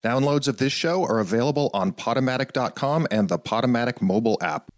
Downloads of this show are available on Podomatic.com and the Podomatic mobile app.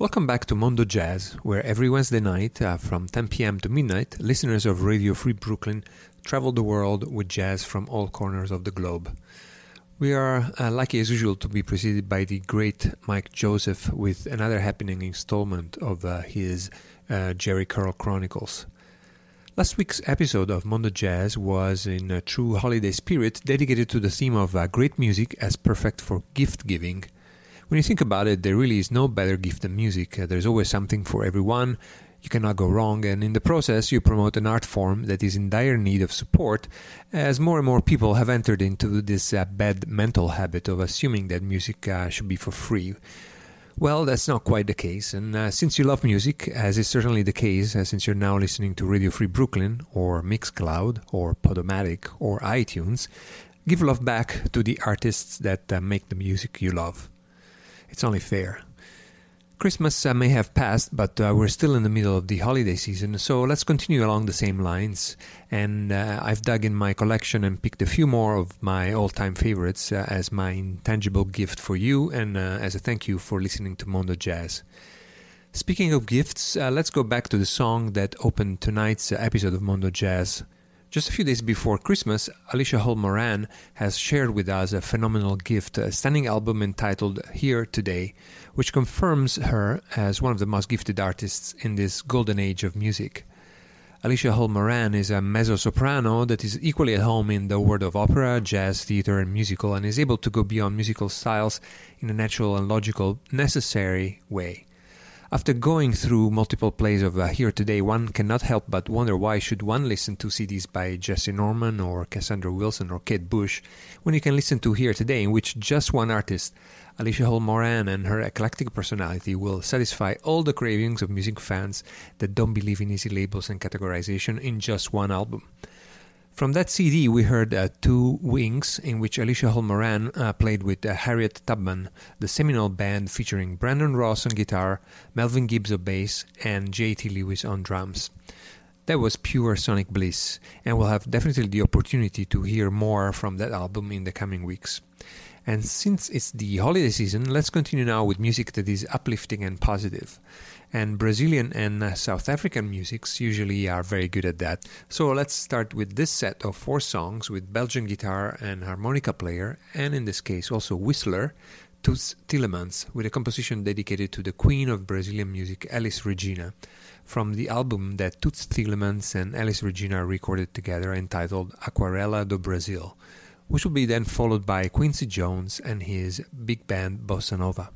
Welcome back to Mondo Jazz, where every Wednesday night from 10 p.m. to midnight, listeners of Radio Free Brooklyn travel the world with jazz from all corners of the globe. We are lucky as usual to be preceded by the great Mike Joseph with another happening installment of his Jerry Carl Chronicles. Last week's episode of Mondo Jazz was, in a true holiday spirit, dedicated to the theme of great music as perfect for gift-giving. When you think about it, there really is no better gift than music. There's always something for everyone, you cannot go wrong, and in the process you promote an art form that is in dire need of support, as more and more people have entered into this bad mental habit of assuming that music should be for free. Well, that's not quite the case, and since you love music, as is certainly the case since you're now listening to Radio Free Brooklyn, or Mixcloud, or Podomatic, or iTunes, give love back to the artists that make the music you love. It's only fair. Christmas may have passed, but we're still in the middle of the holiday season, so let's continue along the same lines. And I've dug in my collection and picked a few more of my all-time favorites as my intangible gift for you and as a thank you for listening to Mondo Jazz. Speaking of gifts, let's go back to the song that opened tonight's episode of Mondo Jazz. Just a few days before Christmas, Alicia Hall Moran has shared with us a phenomenal gift, a stunning album entitled Here Today, which confirms her as one of the most gifted artists in this golden age of music. Alicia Hall Moran is a mezzo-soprano that is equally at home in the world of opera, jazz, theater, and musical, and is able to go beyond musical styles in a natural and logical, necessary way. After going through multiple plays of Here Today, one cannot help but wonder why should one listen to CDs by Jesse Norman or Cassandra Wilson or Kate Bush when you can listen to Here Today, in which just one artist, Alicia Hall Moran, and her eclectic personality will satisfy all the cravings of music fans that don't believe in easy labels and categorization in just one album. From that CD, we heard Two Wings, in which Alicia Hall Moran played with Harriet Tubman, the seminal band featuring Brandon Ross on guitar, Melvin Gibbs on bass, and J.T. Lewis on drums. That was pure sonic bliss, and we'll have definitely the opportunity to hear more from that album in the coming weeks. And since it's the holiday season, let's continue now with music that is uplifting and positive. And Brazilian and South African musics usually are very good at that. So let's start with this set of four songs with Belgian guitar and harmonica player, and in this case also whistler, Toots Thielemans, with a composition dedicated to the queen of Brazilian music, Alice Regina, from the album that Toots Thielemans and Alice Regina recorded together entitled Aquarela do Brasil, which will be then followed by Quincy Jones and his big band Bossa Nova.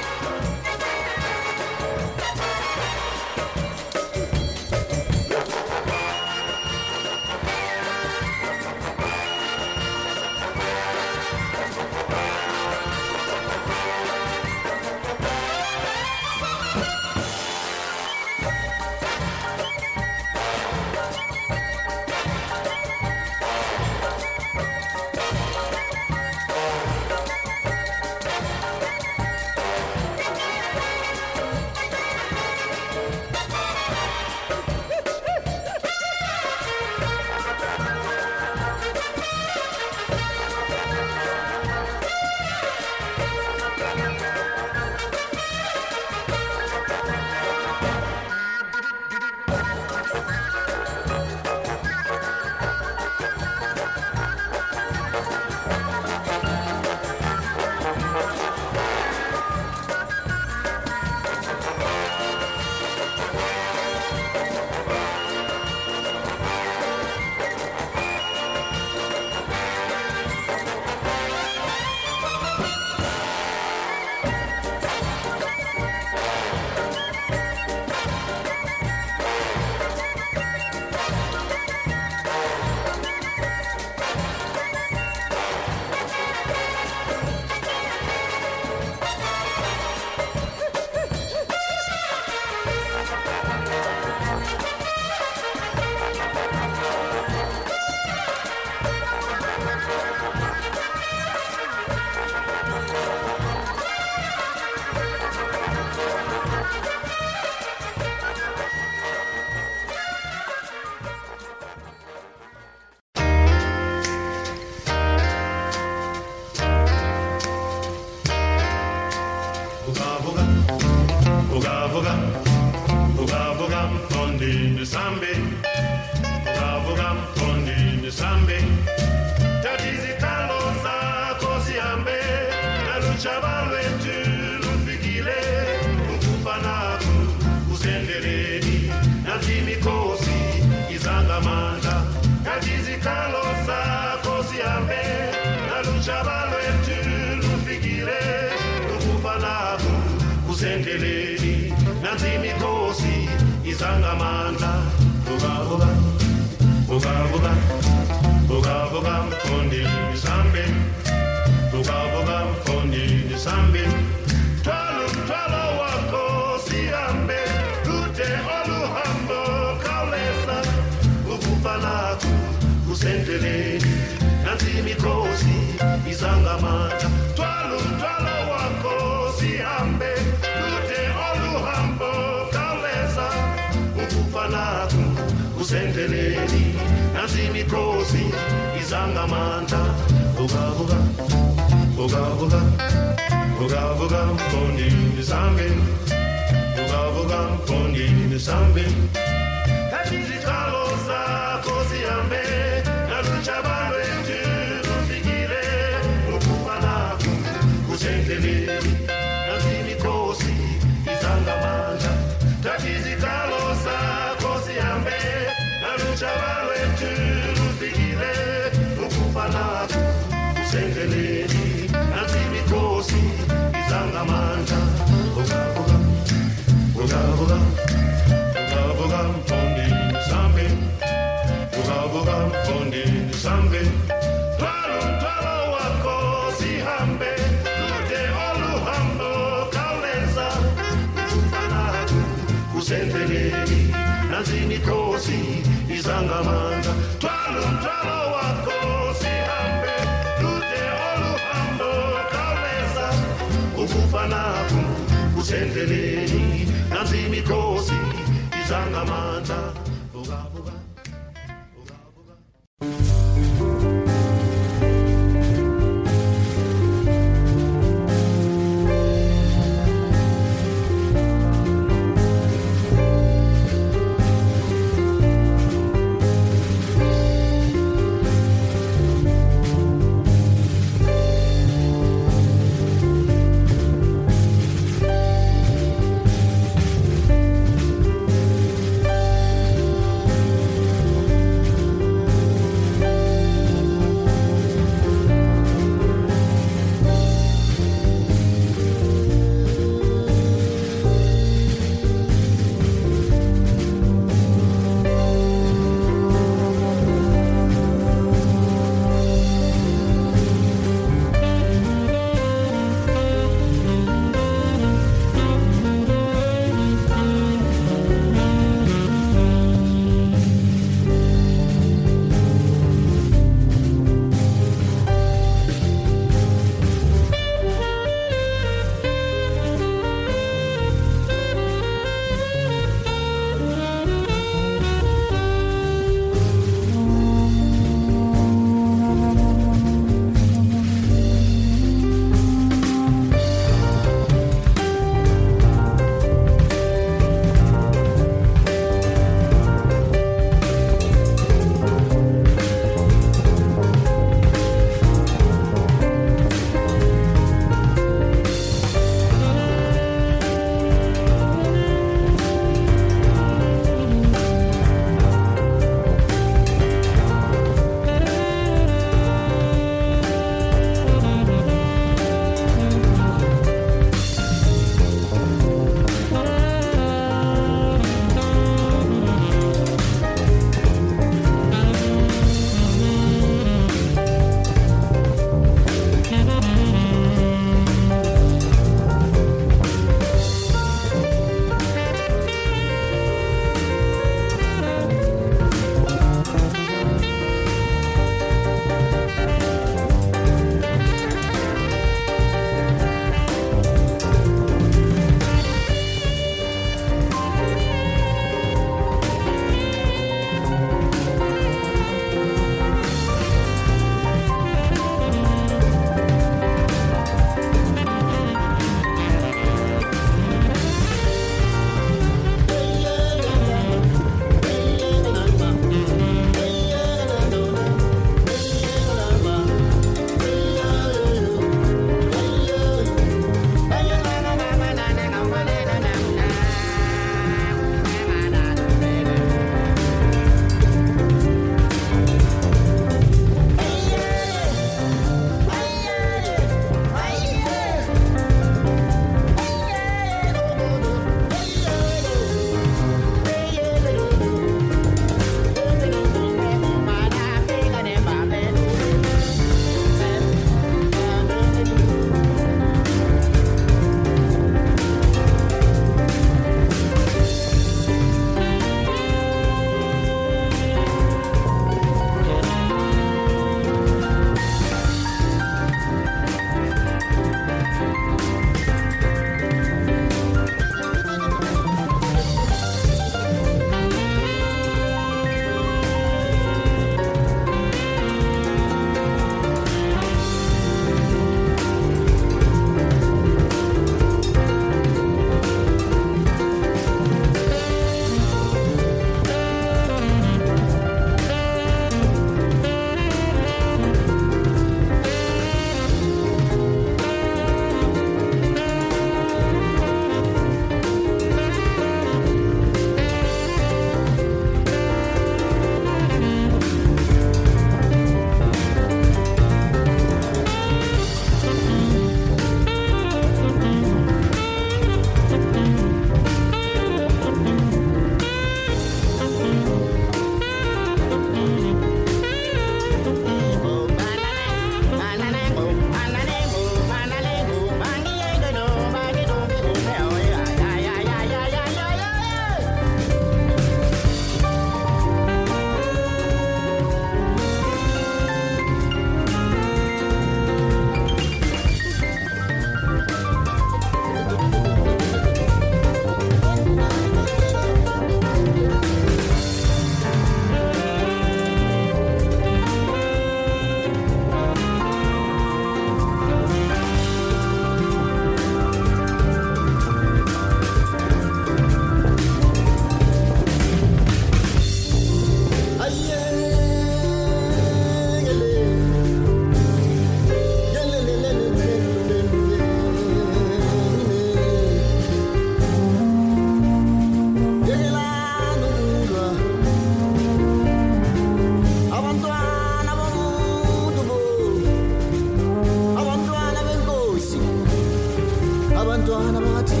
abantwana bathi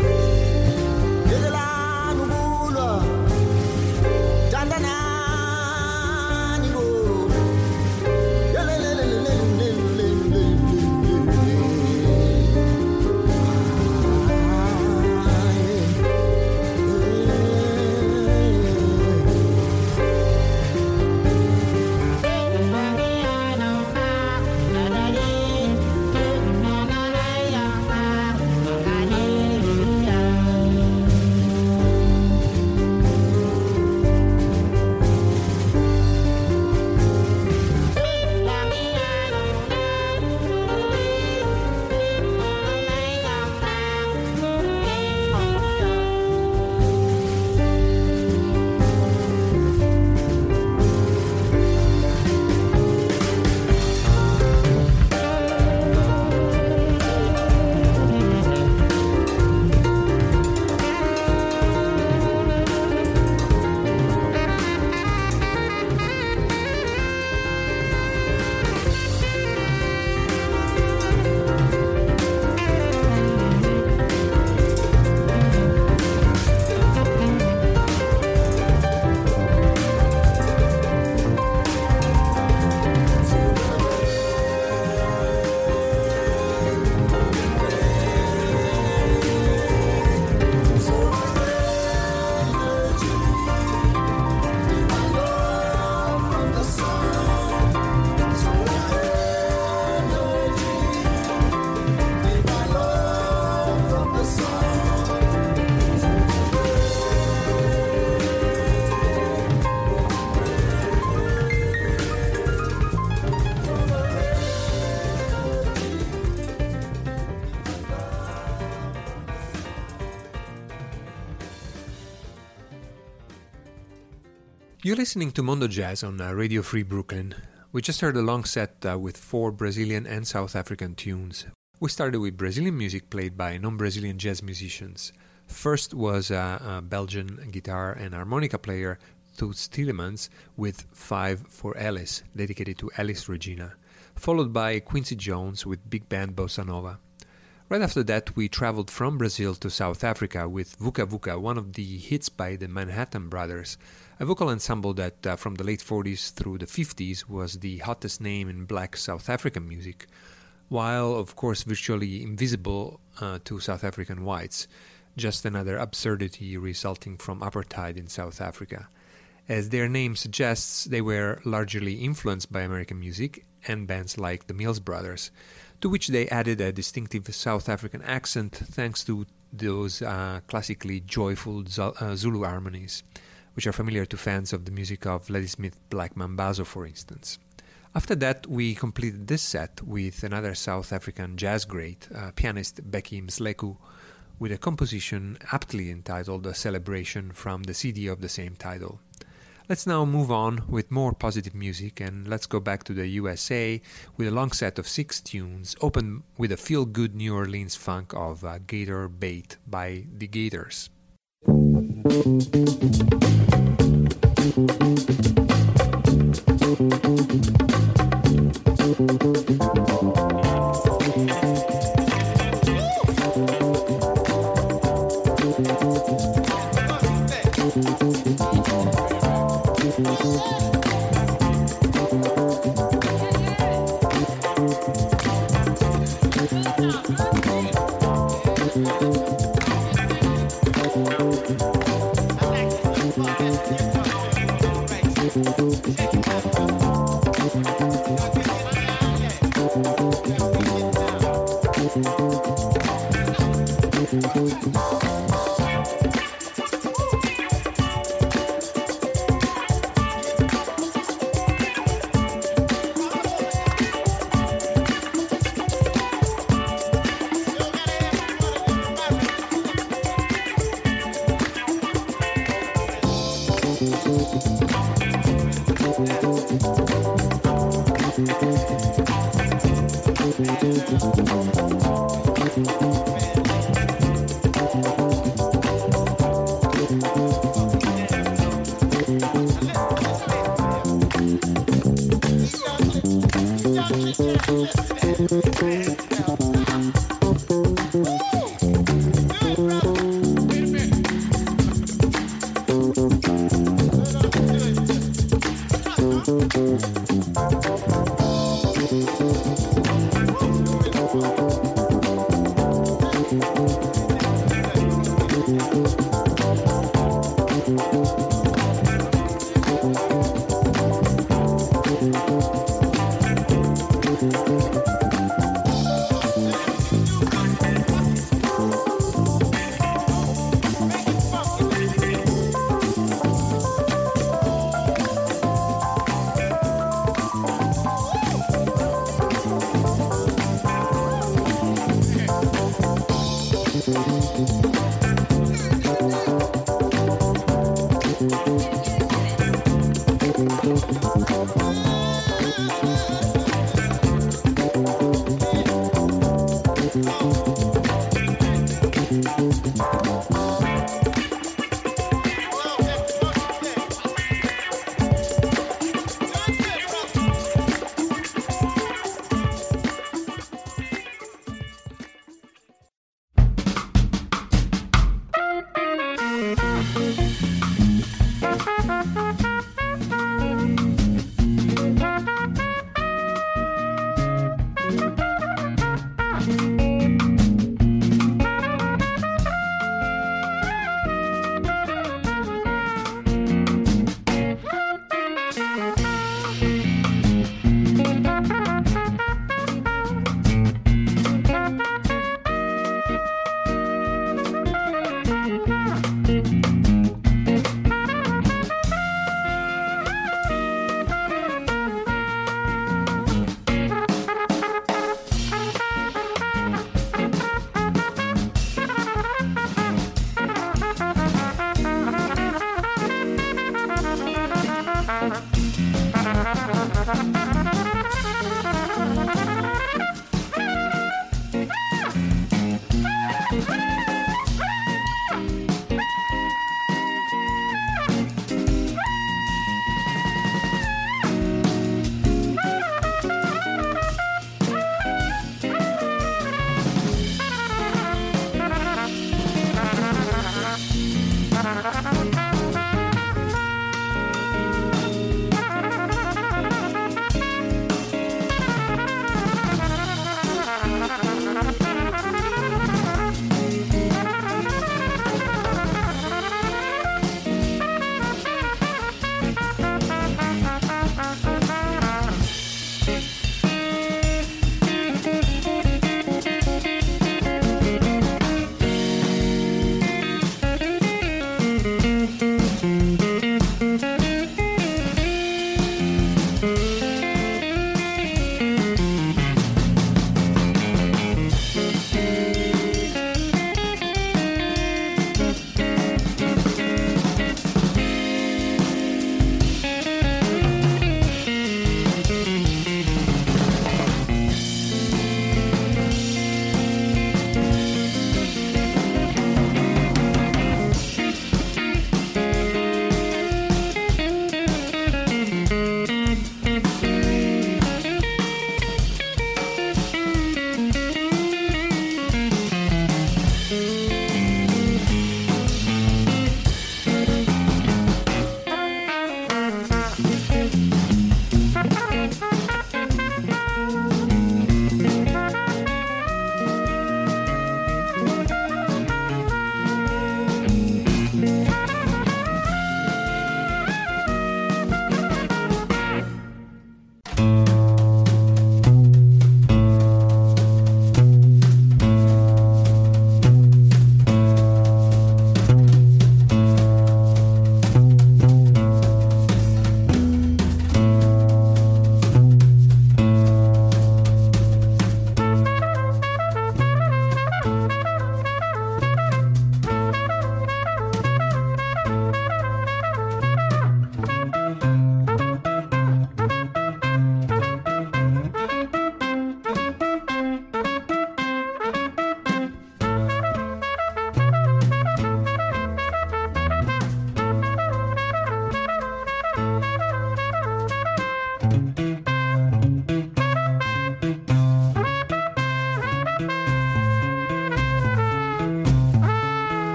yekelani kulwa dandanani go You're listening to Mondo Jazz on Radio Free Brooklyn. We just heard a long set with four Brazilian and South African tunes. We started with Brazilian music played by non-Brazilian jazz musicians. First was Belgian guitar and harmonica player Toots Thielemans with Five for Alice, dedicated to Alice Regina, followed by Quincy Jones with big band Bossa Nova. Right after that, we traveled from Brazil to South Africa with Vuca Vuca, one of the hits by the Manhattan Brothers, a vocal ensemble that from the late 40s through the 50s was the hottest name in black South African music, while, of course, virtually invisible to South African whites, just another absurdity resulting from apartheid in South Africa. As their name suggests, they were largely influenced by American music and bands like the Mills Brothers, to which they added a distinctive South African accent thanks to those classically joyful Zulu harmonies, which are familiar to fans of the music of Ladysmith Black Mambazo, for instance. After that, we completed this set with another South African jazz great, pianist Becky Msleku, with a composition aptly entitled A Celebration from the CD of the same title. Let's now move on with more positive music, and let's go back to the USA with a long set of six tunes, open with a feel-good New Orleans funk of Gator Bait by The Gators.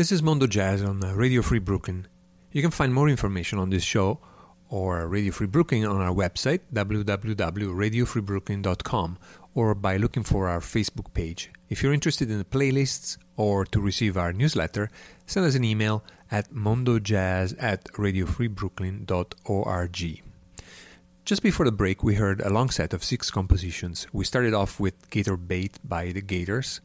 This is Mondo Jazz on Radio Free Brooklyn. You can find more information on this show or Radio Free Brooklyn on our website, www.radiofreebrooklyn.com, or by looking for our Facebook page. If you're interested in the playlists or to receive our newsletter, send us an email at mondojazz@radiofreebrooklyn.org. Just before the break, we heard a long set of 6 compositions. We started off with Gator Bait by The Gators.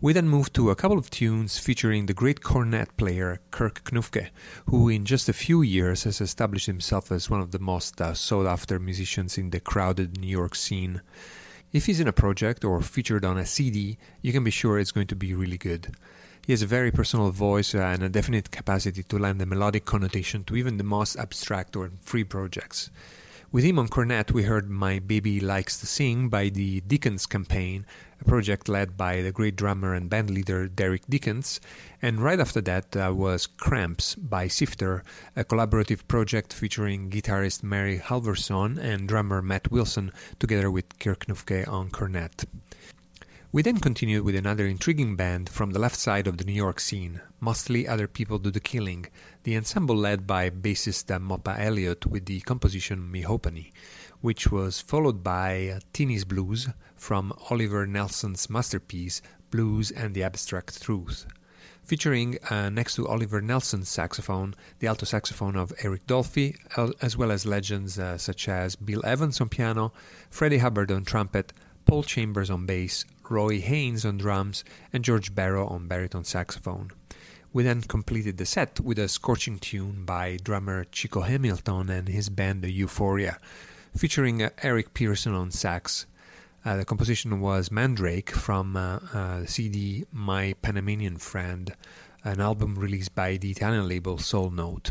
We then moved to a couple of tunes featuring the great cornet player Kirk Knuffke, who in just a few years has established himself as one of the most sought-after musicians in the crowded New York scene. If he's in a project or featured on a CD, you can be sure it's going to be really good. He has a very personal voice and a definite capacity to lend a melodic connotation to even the most abstract or free projects. With him on cornet, we heard My Baby Likes to Sing by The Dickens Campaign, a project led by the great drummer and bandleader Derek Dickens, and right after that was Cramps by Sifter, a collaborative project featuring guitarist Mary Halverson and drummer Matt Wilson, together with Kirk Knuffke on cornet. We then continued with another intriguing band from the left side of the New York scene, Mostly Other People Do the Killing, the ensemble led by bassist Mopa Elliott with the composition Mihopani, which was followed by Teeny's Blues from Oliver Nelson's masterpiece Blues and the Abstract Truth, featuring next to Oliver Nelson's saxophone, the alto saxophone of Eric Dolphy, as well as legends such as Bill Evans on piano, Freddie Hubbard on trumpet, Paul Chambers on bass, Roy Haynes on drums, and George Barrow on baritone saxophone. We then completed the set with a scorching tune by drummer Chico Hamilton and his band The Euphoria, featuring Eric Pearson on sax. The composition was Mandrake from the CD My Panamanian Friend, an album released by the Italian label Soul Note.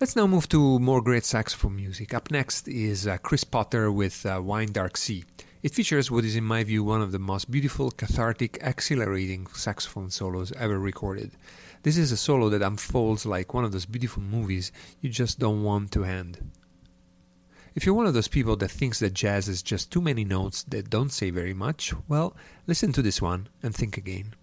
Let's now move to more great saxophone music. Up next is Chris Potter with Wine Dark Sea. It features what is, in my view, one of the most beautiful, cathartic, exhilarating saxophone solos ever recorded. This is a solo that unfolds like one of those beautiful movies you just don't want to end. If you're one of those people that thinks that jazz is just too many notes that don't say very much, well, listen to this one and think again.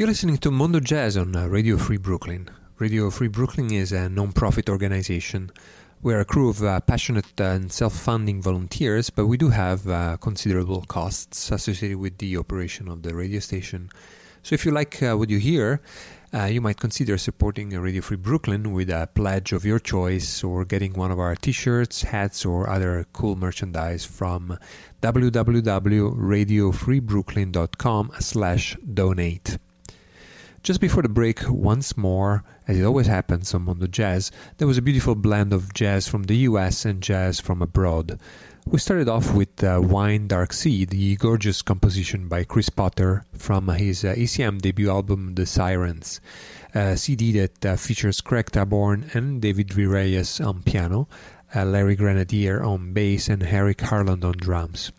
You're listening to Mondo Jazz on Radio Free Brooklyn. Radio Free Brooklyn is a non-profit organization. We're a crew of passionate and self-funding volunteers, but we do have considerable costs associated with the operation of the radio station. So if you like what you hear, you might consider supporting Radio Free Brooklyn with a pledge of your choice or getting one of our t-shirts, hats, or other cool merchandise from www.radiofreebrooklyn.com/donate. Just before the break, once more, as it always happens on Mondo Jazz, there was a beautiful blend of jazz from the US and jazz from abroad. We started off with Wine Dark Sea, the gorgeous composition by Chris Potter from his ECM debut album The Sirens, a CD that features Craig Taborn and David Reyes on piano, Larry Grenadier on bass, and Eric Harland on drums.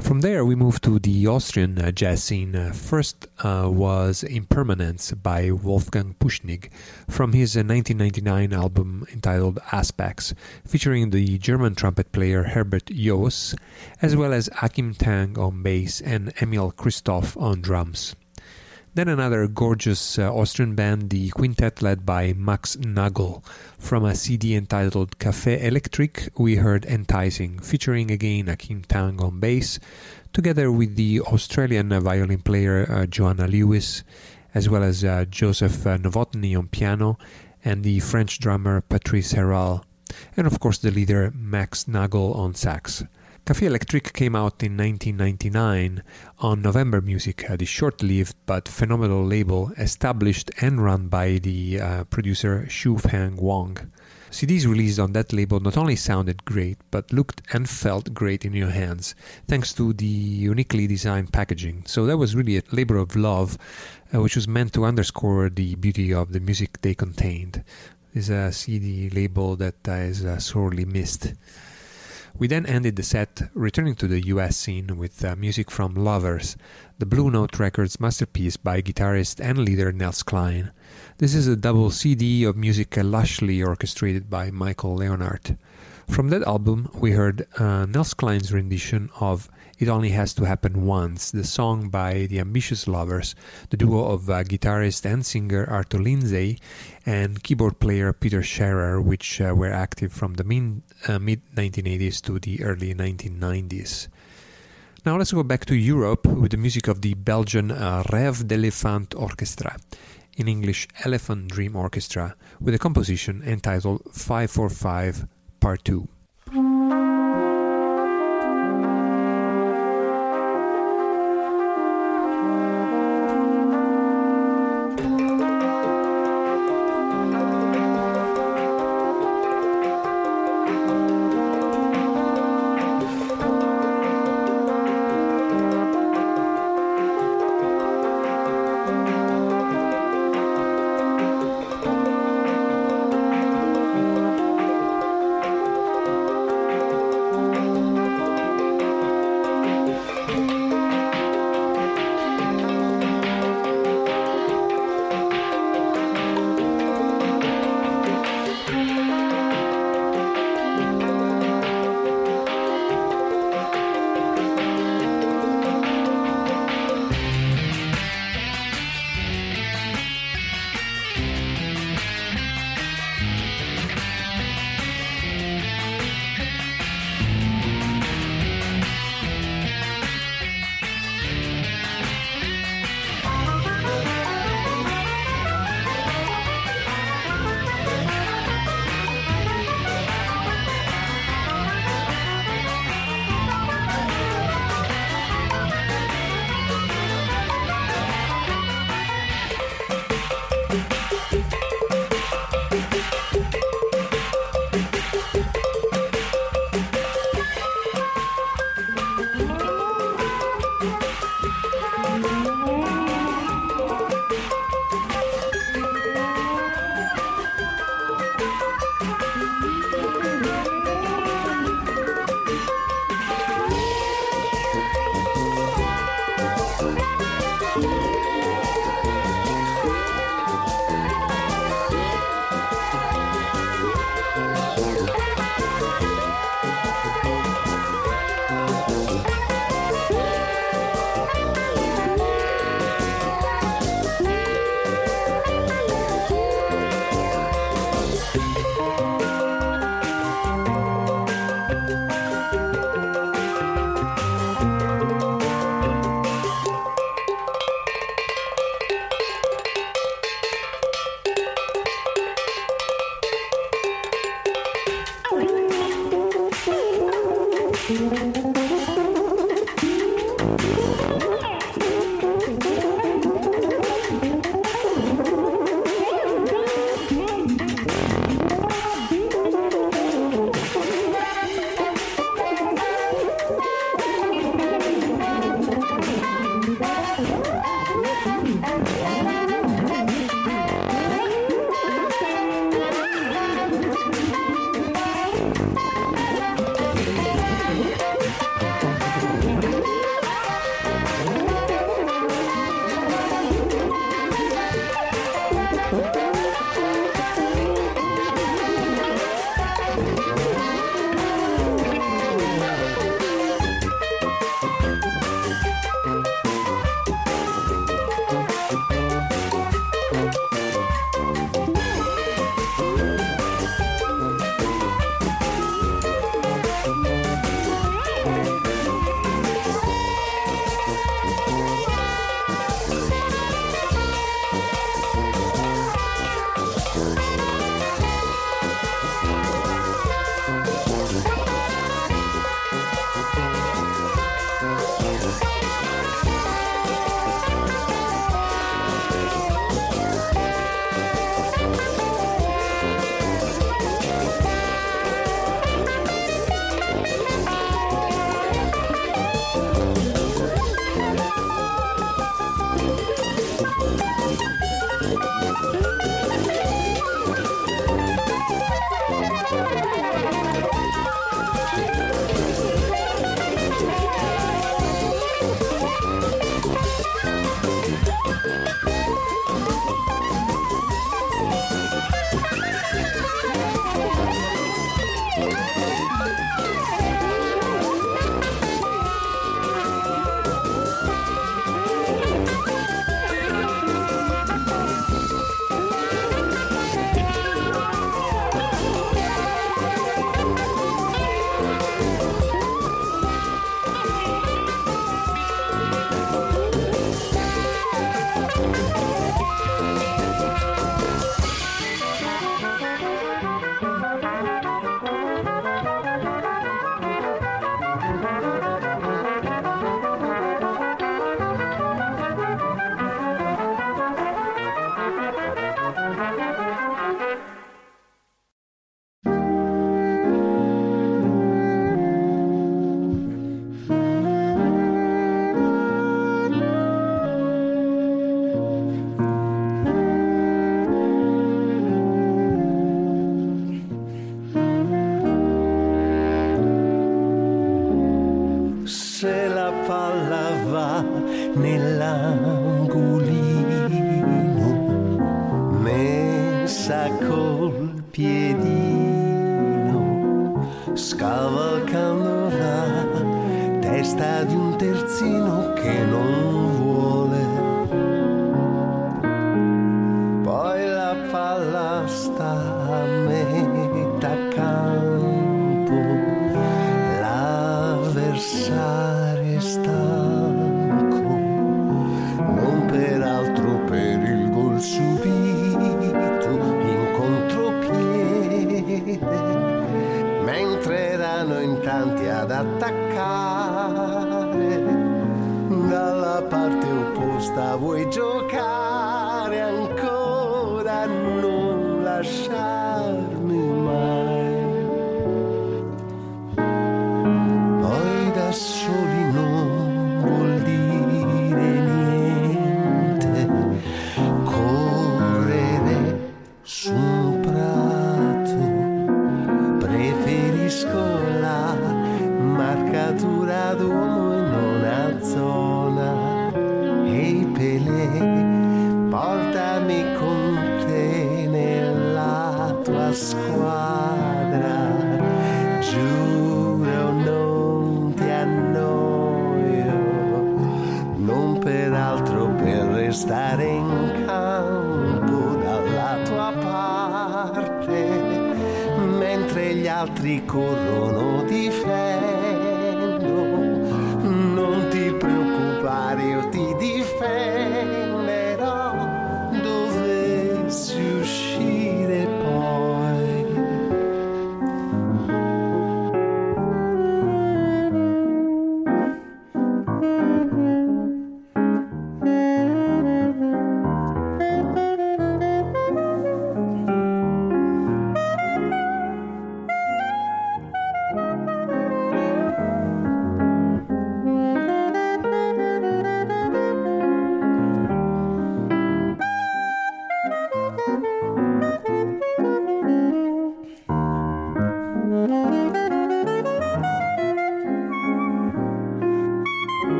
From there, we moved to the Austrian jazz scene. First was Impermanence by Wolfgang Puschnig from his 1999 album entitled Aspects, featuring the German trumpet player Herbert Joos, as well as Achim Tang on bass and Emil Christoph on drums. Then another gorgeous Austrian band, the quintet led by Max Nagel. From a CD entitled Café Electric, we heard Enticing, featuring again Achim Tang on bass, together with the Australian violin player Joanna Lewis, as well as Joseph Novotny on piano, and the French drummer Patrice Herral, and of course the leader Max Nagel on sax. Café Electric came out in 1999 on November Music, the short-lived but phenomenal label established and run by the producer Shu Feng Wang. CDs released on that label not only sounded great, but looked and felt great in your hands, thanks to the uniquely designed packaging. So that was really a labor of love, which was meant to underscore the beauty of the music they contained. This is a CD label that is sorely missed. We then ended the set returning to the US scene with music from Lovers, the Blue Note Records masterpiece by guitarist and leader Nels Klein. This is a double CD of music lushly orchestrated by Michael Leonard. From that album, we heard Nels Klein's rendition of It Only Has to Happen Once, the song by The Ambitious Lovers, the duo of guitarist and singer Arthur Lindsay and keyboard player Peter Scherer, which were active from the mid-1980s to the early 1990s. Now let's go back to Europe with the music of the Belgian Rêve d'Elephant Orchestra, in English Elephant Dream Orchestra, with a composition entitled 545 Part 2.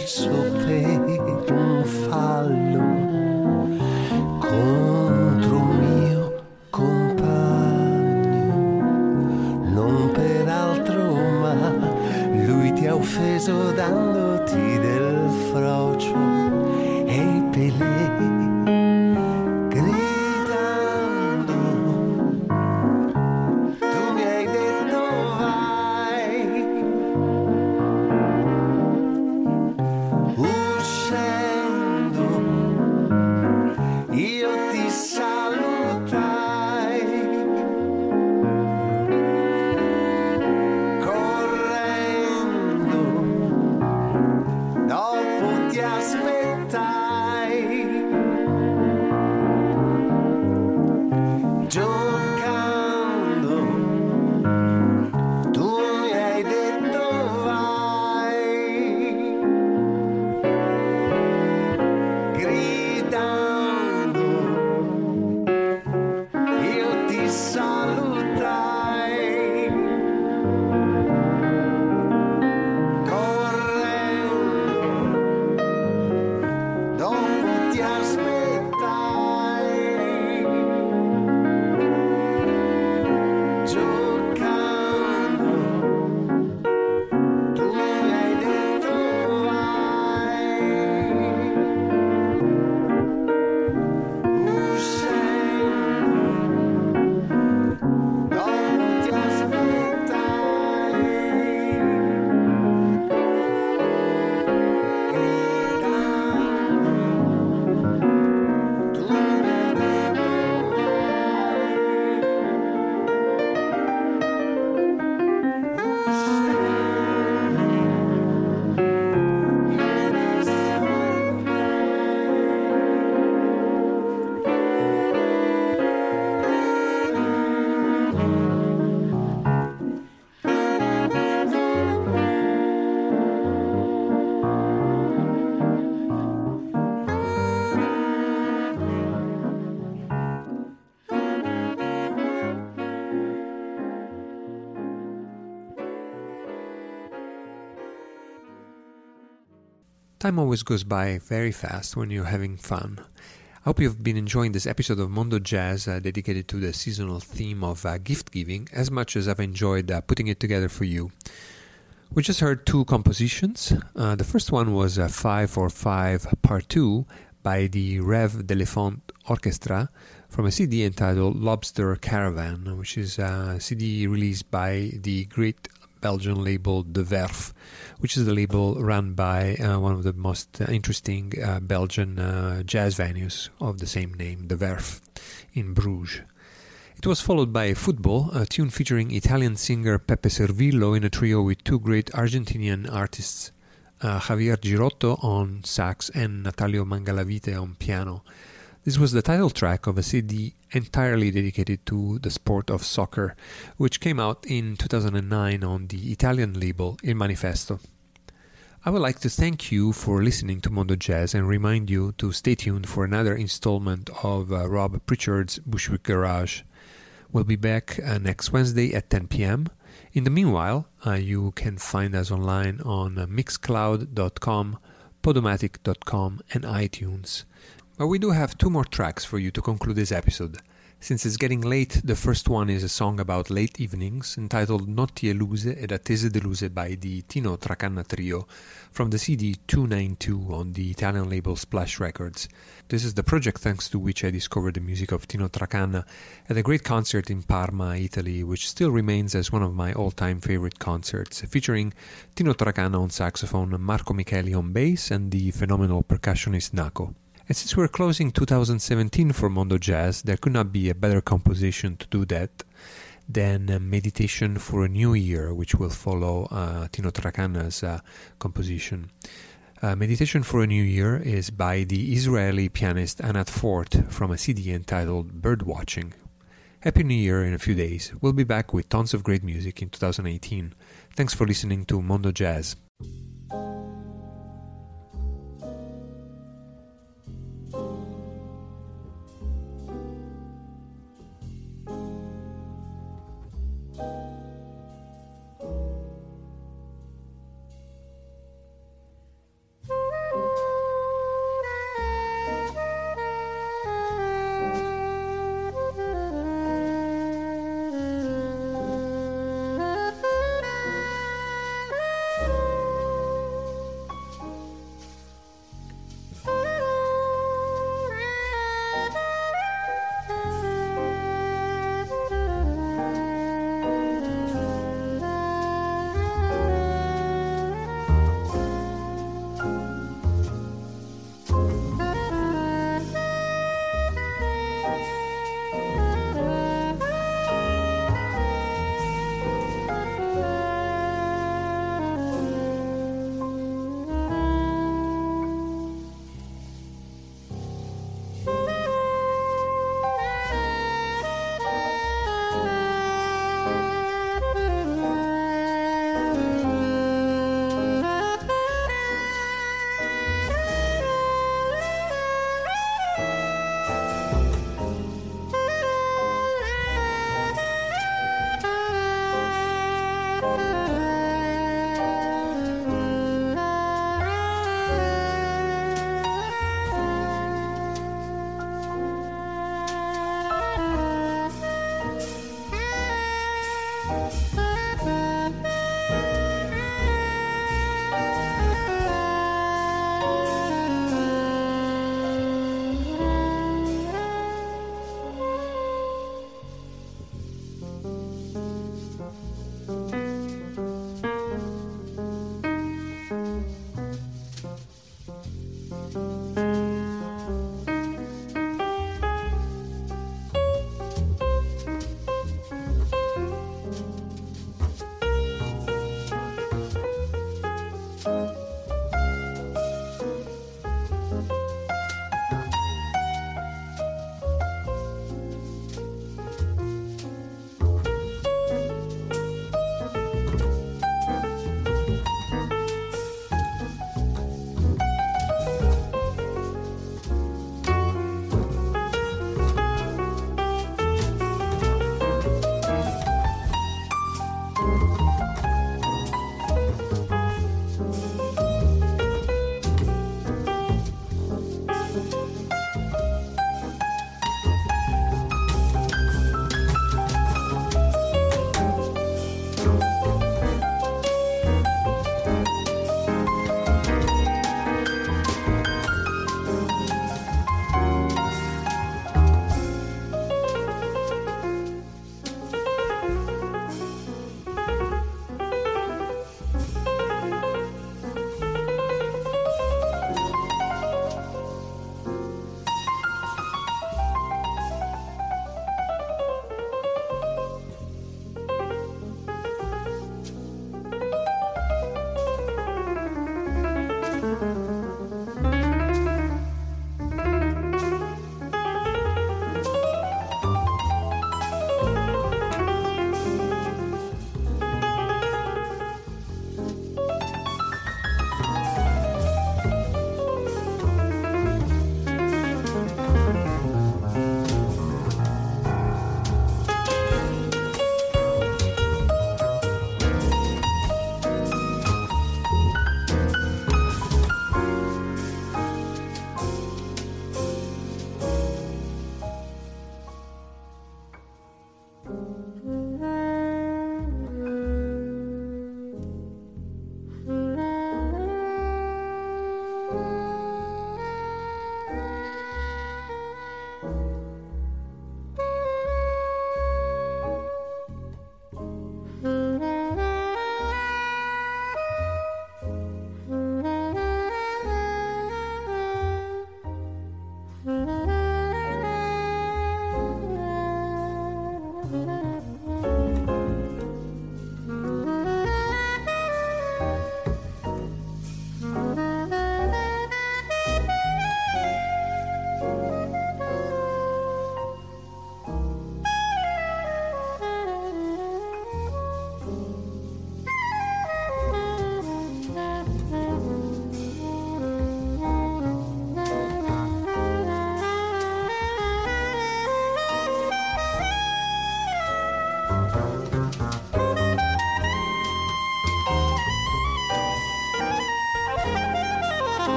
verso per un fallo contro un mio compagno, non per altro ma lui ti ha offeso dandoti del frocio e pelé. Time always goes by very fast when you're having fun. I hope you've been enjoying this episode of Mondo Jazz dedicated to the seasonal theme of gift giving as much as I've enjoyed putting it together for you. We just heard two compositions. The first one was 545 Part 2 by the Rev d'Elefant Orchestra from a CD entitled Lobster Caravan, which is a CD released by the great Belgian label De Werf, which is the label run by one of the most interesting Belgian jazz venues of the same name, De Werf, in Bruges. It was followed by Football, a tune featuring Italian singer Peppe Servillo in a trio with two great Argentinian artists, Javier Girotto on sax and Natalio Mangalavite on piano. This was the title track of a CD entirely dedicated to the sport of soccer, which came out in 2009 on the Italian label Il Manifesto. I would like to thank you for listening to Mondo Jazz and remind you to stay tuned for another installment of Rob Pritchard's Bushwick Garage. We'll be back next Wednesday at 10 p.m. In the meanwhile, you can find us online on mixcloud.com, podomatic.com and iTunes. But we do have two more tracks for you to conclude this episode. Since it's getting late, the first one is a song about late evenings entitled Notti Eluse ed Attese Deluse by the Tino Tracanna Trio from the CD 292 on the Italian label Splash Records. This is the project thanks to which I discovered the music of Tino Tracanna at a great concert in Parma, Italy, which still remains as one of my all-time favorite concerts, featuring Tino Tracanna on saxophone, Marco Micheli on bass, and the phenomenal percussionist Naco. And since we're closing 2017 for Mondo Jazz, there could not be a better composition to do that than a Meditation for a New Year, which will follow Tino Tracanna's composition. Meditation for a New Year is by the Israeli pianist Anat Fort from a CD entitled Birdwatching. Happy New Year in a few days. We'll be back with tons of great music in 2018. Thanks for listening to Mondo Jazz.